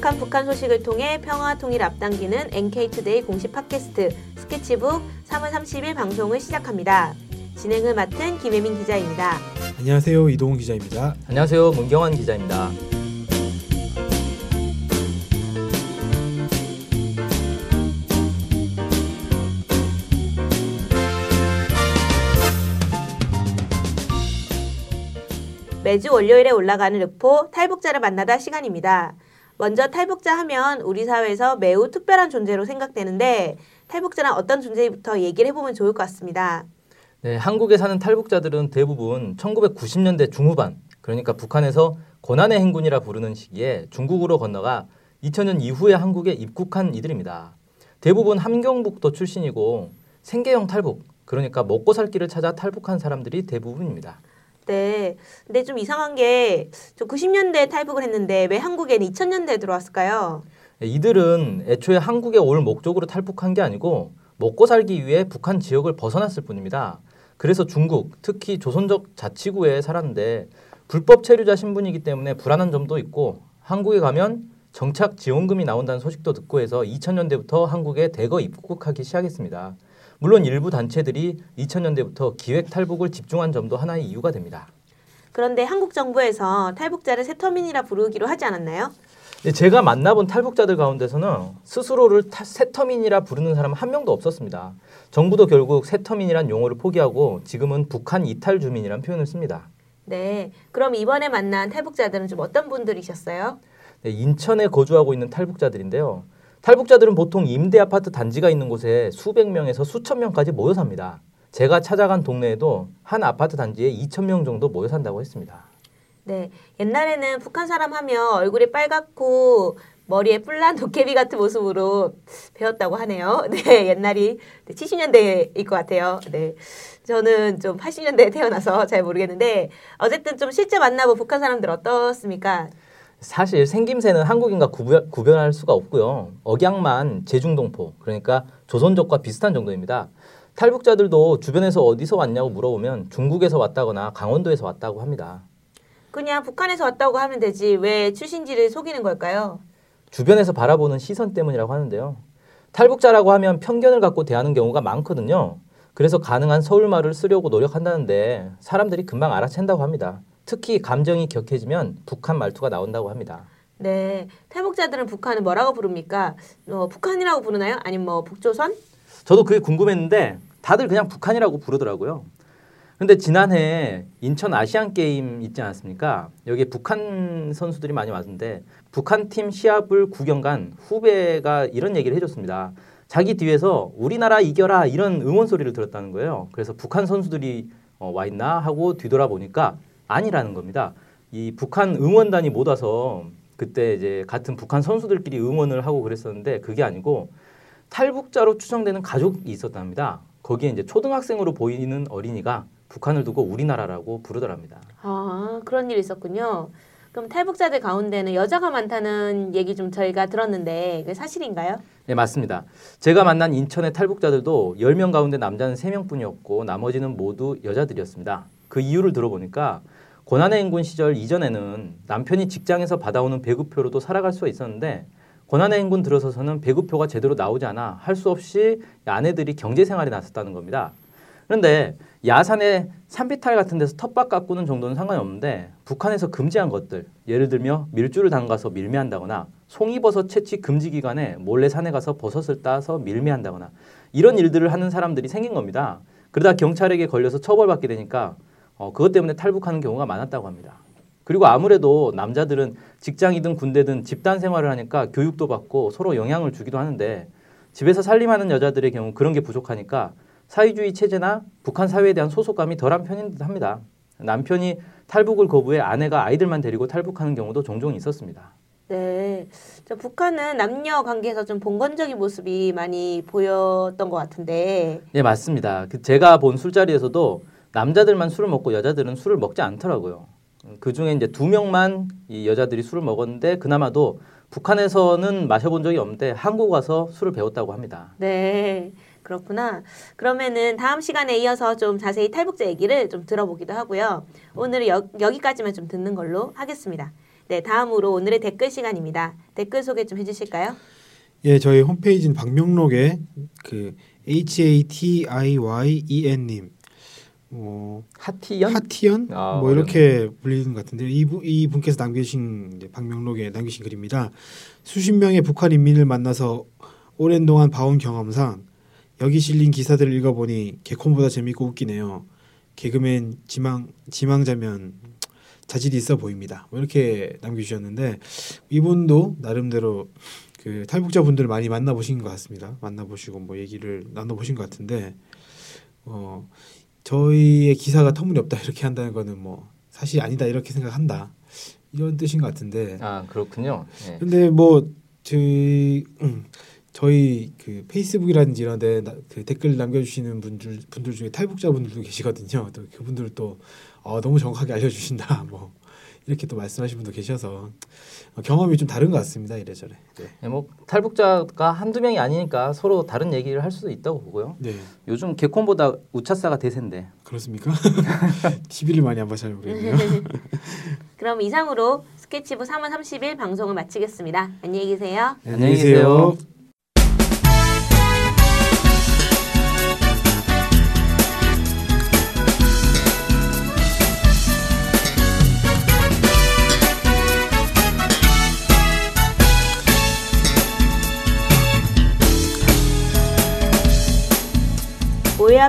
정확한 북한 소식을 통해 평화 통일 앞당기는 NK 투데이 공식 팟캐스트 스케치북 3월 30일 방송을 시작합니다. 진행을 맡은 김혜민 기자입니다. 안녕하세요. 이동훈 기자입니다. 안녕하세요. 문경환 기자입니다. 매주 월요일에 올라가는 르포 탈북자를 만나다 시간입니다. 먼저 탈북자 하면 우리 사회에서 매우 특별한 존재로 생각되는데 탈북자란 어떤 존재부터 얘기를 해보면 좋을 것 같습니다. 네, 한국에 사는 탈북자들은 대부분 1990년대 중후반, 그러니까 북한에서 고난의 행군이라 부르는 시기에 중국으로 건너가 2000년 이후에 한국에 입국한 이들입니다. 대부분 함경북도 출신이고 생계형 탈북, 그러니까 먹고 살 길을 찾아 탈북한 사람들이 대부분입니다. 네. 근데 좀 이상한 게 90년대에 탈북을 했는데 왜 한국엔 2000년대에 들어왔을까요? 이들은 애초에 한국에 올 목적으로 탈북한 게 아니고 먹고 살기 위해 북한 지역을 벗어났을 뿐입니다. 그래서 중국, 특히 조선족 자치구에 살았는데 불법 체류자 신분이기 때문에 불안한 점도 있고 한국에 가면 정착 지원금이 나온다는 소식도 듣고 해서 2000년대부터 한국에 대거 입국하기 시작했습니다. 물론 일부 단체들이 2000년대부터 기획 탈북을 집중한 점도 하나의 이유가 됩니다. 그런데 한국 정부에서 탈북자를 새터민이라 부르기로 하지 않았나요? 제가 만나본 탈북자들 가운데서는 스스로를 새터민이라 부르는 사람은 한 명도 없었습니다. 정부도 결국 새터민이란 용어를 포기하고 지금은 북한 이탈 주민이란 표현을 씁니다. 네, 그럼 이번에 만난 탈북자들은 좀 어떤 분들이셨어요? 네, 인천에 거주하고 있는 탈북자들인데요. 탈북자들은 보통 임대 아파트 단지가 있는 곳에 수백 명에서 수천 명까지 모여 삽니다. 제가 찾아간 동네에도 한 아파트 단지에 2,000명 정도 모여 산다고 했습니다. 네, 옛날에는 북한 사람 하면 얼굴이 빨갛고 머리에 뿔난 도깨비 같은 모습으로 배웠다고 하네요. 네, 옛날이 70년대일 것 같아요. 네, 저는 좀 80년대에 태어나서 잘 모르겠는데 어쨌든 좀 실제 만나본 북한 사람들 어떻습니까? 사실 생김새는 한국인과 구별할 수가 없고요. 억양만 제중동포, 그러니까 조선족과 비슷한 정도입니다. 탈북자들도 주변에서 어디서 왔냐고 물어보면 중국에서 왔다거나 강원도에서 왔다고 합니다. 그냥 북한에서 왔다고 하면 되지 왜 출신지를 속이는 걸까요? 주변에서 바라보는 시선 때문이라고 하는데요. 탈북자라고 하면 편견을 갖고 대하는 경우가 많거든요. 그래서 가능한 서울말을 쓰려고 노력한다는데 사람들이 금방 알아챈다고 합니다. 특히 감정이 격해지면 북한 말투가 나온다고 합니다. 네, 탈북자들은 북한을 뭐라고 부릅니까? 북한이라고 부르나요? 아니면 북조선? 저도 그게 궁금했는데 다들 그냥 북한이라고 부르더라고요. 근데 지난해 인천 아시안게임 있지 않았습니까? 여기에 북한 선수들이 많이 왔는데 북한팀 시합을 구경 간 후배가 이런 얘기를 해줬습니다. 자기 뒤에서 우리나라 이겨라 이런 응원 소리를 들었다는 거예요. 그래서 북한 선수들이 와 있나 하고 뒤돌아보니까 아니라는 겁니다. 이 북한 응원단이 못 와서 그때 이제 같은 북한 선수들끼리 응원을 하고 그랬었는데 그게 아니고 탈북자로 추정되는 가족이 있었답니다. 거기에 이제 초등학생으로 보이는 어린이가 북한을 두고 우리나라라고 부르더랍니다. 아, 그런 일이 있었군요. 그럼 탈북자들 가운데는 여자가 많다는 얘기 좀 저희가 들었는데 그게 사실인가요? 네, 맞습니다. 제가 만난 인천의 탈북자들도 10명 가운데 남자는 3명뿐이었고 나머지는 모두 여자들이었습니다. 그 이유를 들어보니까 고난의 행군 시절 이전에는 남편이 직장에서 받아오는 배급표로도 살아갈 수가 있었는데 고난의 행군 들어서서는 배급표가 제대로 나오지 않아 할 수 없이 아내들이 경제생활에 나섰다는 겁니다. 그런데 야산에 산비탈 같은 데서 텃밭 가꾸는 정도는 상관이 없는데 북한에서 금지한 것들, 예를 들며 밀주를 담가서 밀매한다거나 송이버섯 채취 금지 기간에 몰래 산에 가서 버섯을 따서 밀매한다거나 이런 일들을 하는 사람들이 생긴 겁니다. 그러다 경찰에게 걸려서 처벌받게 되니까 그것 때문에 탈북하는 경우가 많았다고 합니다. 그리고 아무래도 남자들은 직장이든 군대든 집단 생활을 하니까 교육도 받고 서로 영향을 주기도 하는데 집에서 살림하는 여자들의 경우 그런 게 부족하니까 사회주의 체제나 북한 사회에 대한 소속감이 덜한 편인 듯 합니다. 남편이 탈북을 거부해 아내가 아이들만 데리고 탈북하는 경우도 종종 있었습니다. 네, 북한은 남녀 관계에서 좀 봉건적인 모습이 많이 보였던 것 같은데 네, 맞습니다. 제가 본 술자리에서도 남자들만 술을 먹고 여자들은 술을 먹지 않더라고요. 그중에 이제 2명만 이 여자들이 술을 먹었는데 그나마도 북한에서는 마셔본 적이 없는데 한국 와서 술을 배웠다고 합니다. 네, 그렇구나. 그러면은 다음 시간에 이어서 좀 자세히 탈북자 얘기를 좀 들어보기도 하고요. 오늘은 여기까지만 좀 듣는 걸로 하겠습니다. 네, 다음으로 오늘의 댓글 시간입니다. 댓글 소개 좀 해주실까요? 예, 저희 홈페이지는 방명록에 그 HATIYÉN 님, 하티연? 하티연? 아, 뭐 이렇게 불리는 것 같은데, 이 분께서 남겨주신 방명록에 남겨주신 글입니다. 수십 명의 북한 인민을 만나서 오랜 동안 봐온 경험상 여기 실린 기사들을 읽어보니 개콘보다 재밌고 웃기네요. 개그맨 지망자면 자질이 있어 보입니다. 뭐 이렇게 남겨주셨는데, 이분도 나름대로 그 탈북자분들 많이 만나보신 것 같습니다. 만나보시고 뭐 얘기를 나눠보신 것 같은데, 저희의 기사가 터무니없다 이렇게 한다는 거는 뭐 사실 아니다 이렇게 생각한다 이런 뜻인 것 같은데. 아, 그렇군요. 네. 근데 뭐 저희 그 페이스북이라든지 이런 데 그 댓글 남겨주시는 분들 중에 탈북자분들도 계시거든요. 또 그분들 또 너무 정확하게 알려주신다 뭐 이렇게 또 말씀하신 분도 계셔서 경험이 좀 다른 것 같습니다, 이래저래. 네. 네, 뭐 탈북자가 한두 명이 아니니까 서로 다른 얘기를 할 수도 있다고 보고요. 네. 요즘 개콘보다 우차싸가 대세인데. 그렇습니까? TV를 많이 안 봐서 잘 모르겠네요. 그럼 이상으로 스케치북 3월 30일 방송을 마치겠습니다. 안녕히 계세요. 네, 안녕히 계세요. 오해와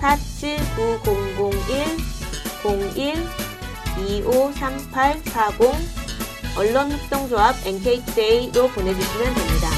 47900101253840 언론협동조합 NK투데이로 보내주시면 됩니다.